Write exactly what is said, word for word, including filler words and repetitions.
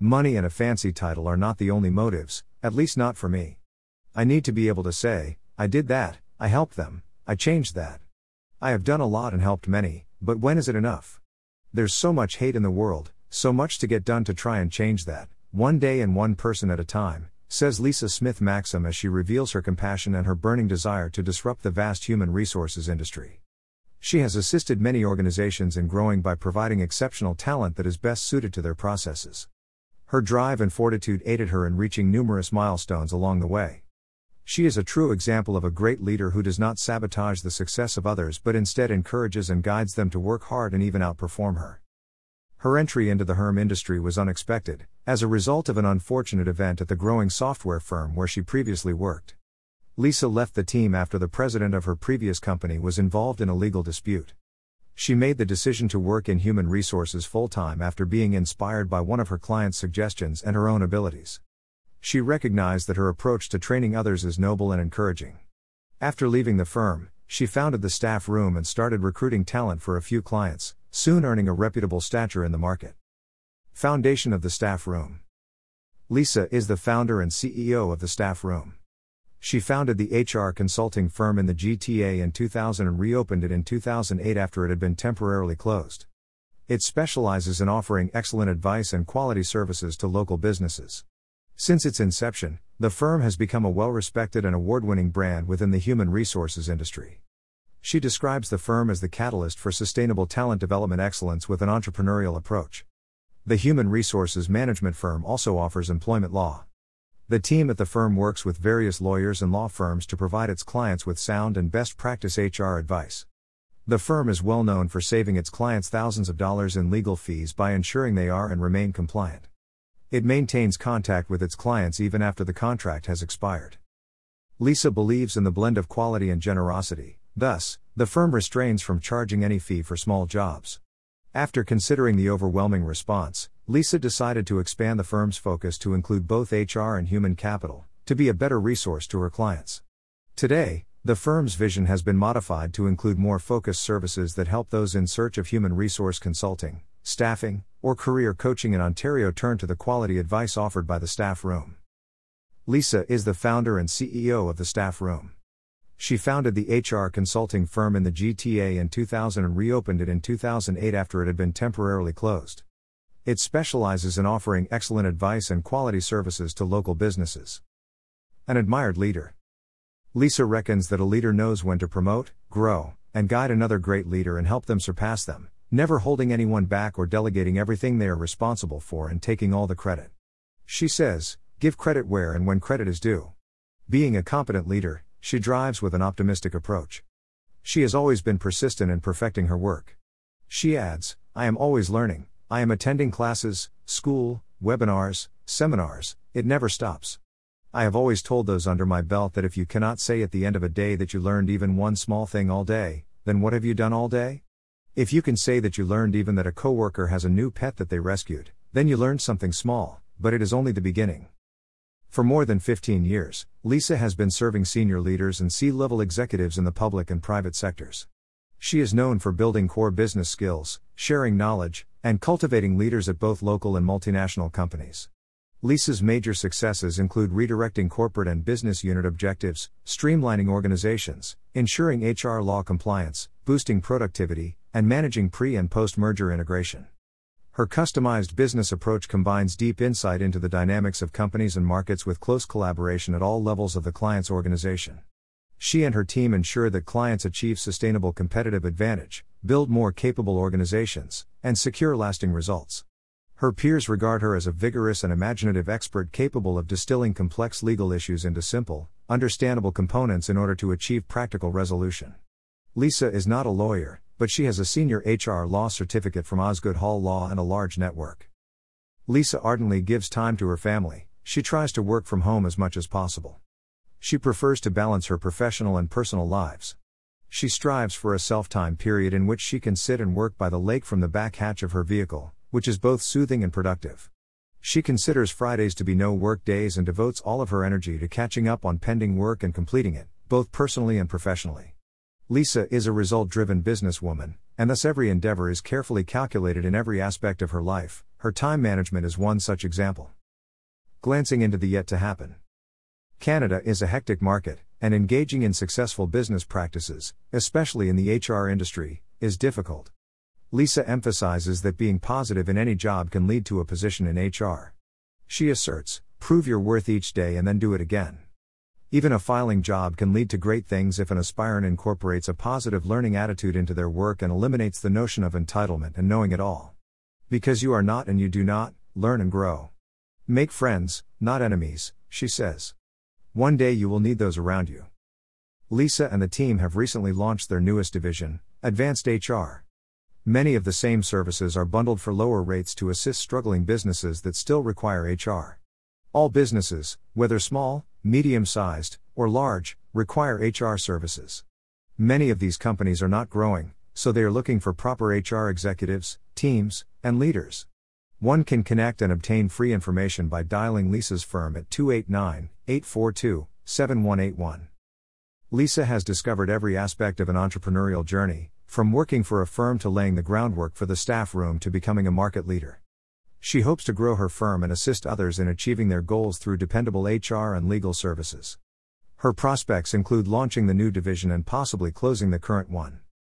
Money and a fancy title are not the only motives, at least not for me. I need to be able to say, I did that, I helped them, I changed that. I have done a lot and helped many, but when is it enough? There's so much hate in the world, so much to get done to try and change that, one day and one person at a time, says Lisa Smith-Maxim as she reveals her compassion and her burning desire to disrupt the vast human resources industry. She has assisted many organizations in growing by providing exceptional talent that is best suited to their processes. Her drive and fortitude aided her in reaching numerous milestones along the way. She is a true example of a great leader who does not sabotage the success of others but instead encourages and guides them to work hard and even outperform her. Her entry into the H R M industry was unexpected, as a result of an unfortunate event at the growing software firm where she previously worked. Lisa left the team after the president of her previous company was involved in a legal dispute. She made the decision to work in human resources full-time after being inspired by one of her clients' suggestions and her own abilities. She recognized that her approach to training others is noble and encouraging. After leaving the firm, she founded the Staff Room and started recruiting talent for a few clients, soon earning a reputable stature in the market. Foundation of the Staff Room. Lisa is the founder and C E O of the Staff Room. She founded the H R consulting firm in the G T A in two thousand and reopened it in two thousand eight after it had been temporarily closed. It specializes in offering excellent advice and quality services to local businesses. Since its inception, the firm has become a well-respected and award-winning brand within the human resources industry. She describes the firm as the catalyst for sustainable talent development excellence with an entrepreneurial approach. The human resources management firm also offers employment law. The team at the firm works with various lawyers and law firms to provide its clients with sound and best practice H R advice. The firm is well known for saving its clients thousands of dollars in legal fees by ensuring they are and remain compliant. It maintains contact with its clients even after the contract has expired. Lisa believes in the blend of quality and generosity, thus, the firm restrains from charging any fee for small jobs. After considering the overwhelming response, Lisa decided to expand the firm's focus to include both H R and human capital, to be a better resource to her clients. Today, the firm's vision has been modified to include more focused services that help those in search of human resource consulting, staffing, or career coaching in Ontario turn to the quality advice offered by the Staff Room. Lisa is the founder and C E O of the Staff Room. She founded the H R consulting firm in the G T A in two thousand and reopened it in two thousand eight after it had been temporarily closed. It specializes in offering excellent advice and quality services to local businesses. An admired leader. Lisa reckons that a leader knows when to promote, grow, and guide another great leader and help them surpass them, never holding anyone back or delegating everything they are responsible for and taking all the credit. She says, give credit where and when credit is due. Being a competent leader, she drives with an optimistic approach. She has always been persistent in perfecting her work. She adds, I am always learning, I am attending classes, school, webinars, seminars, it never stops. I have always told those under my belt that if you cannot say at the end of a day that you learned even one small thing all day, then what have you done all day? If you can say that you learned even that a coworker has a new pet that they rescued, then you learned something small, but it is only the beginning. For more than fifteen years, Lisa has been serving senior leaders and C-level executives in the public and private sectors. She is known for building core business skills, sharing knowledge, and cultivating leaders at both local and multinational companies. Lisa's major successes include redirecting corporate and business unit objectives, streamlining organizations, ensuring H R law compliance, boosting productivity, and managing pre- and post-merger integration. Her customized business approach combines deep insight into the dynamics of companies and markets with close collaboration at all levels of the client's organization. She and her team ensure that clients achieve sustainable competitive advantage, build more capable organizations, and secure lasting results. Her peers regard her as a vigorous and imaginative expert capable of distilling complex legal issues into simple, understandable components in order to achieve practical resolution. Lisa is not a lawyer, but she has a senior H R law certificate from Osgoode Hall Law and a large network. Lisa ardently gives time to her family, she tries to work from home as much as possible. She prefers to balance her professional and personal lives. She strives for a self-time period in which she can sit and work by the lake from the back hatch of her vehicle, which is both soothing and productive. She considers Fridays to be no work days and devotes all of her energy to catching up on pending work and completing it, both personally and professionally. Lisa is a result-driven businesswoman, and thus every endeavor is carefully calculated in every aspect of her life, her time management is one such example. Glancing into the yet to happen. Canada is a hectic market, and engaging in successful business practices, especially in the H R industry, is difficult. Lisa emphasizes that being positive in any job can lead to a position in H R. She asserts, prove your worth each day and then do it again. Even a filing job can lead to great things if an aspirant incorporates a positive learning attitude into their work and eliminates the notion of entitlement and knowing it all. Because you are not and you do not, learn and grow. Make friends, not enemies, she says. One day you will need those around you. Lisa and the team have recently launched their newest division, Advanced H R. Many of the same services are bundled for lower rates to assist struggling businesses that still require H R. All businesses, whether small, medium-sized, or large, require H R services. Many of these companies are not growing, so they are looking for proper H R executives, teams, and leaders. One can connect and obtain free information by dialing Lisa's firm at two eight nine, eight four two, seven one eight one. Lisa has discovered every aspect of an entrepreneurial journey, from working for a firm to laying the groundwork for the staff room to becoming a market leader. She hopes to grow her firm and assist others in achieving their goals through dependable H R and legal services. Her prospects include launching the new division and possibly closing the current one.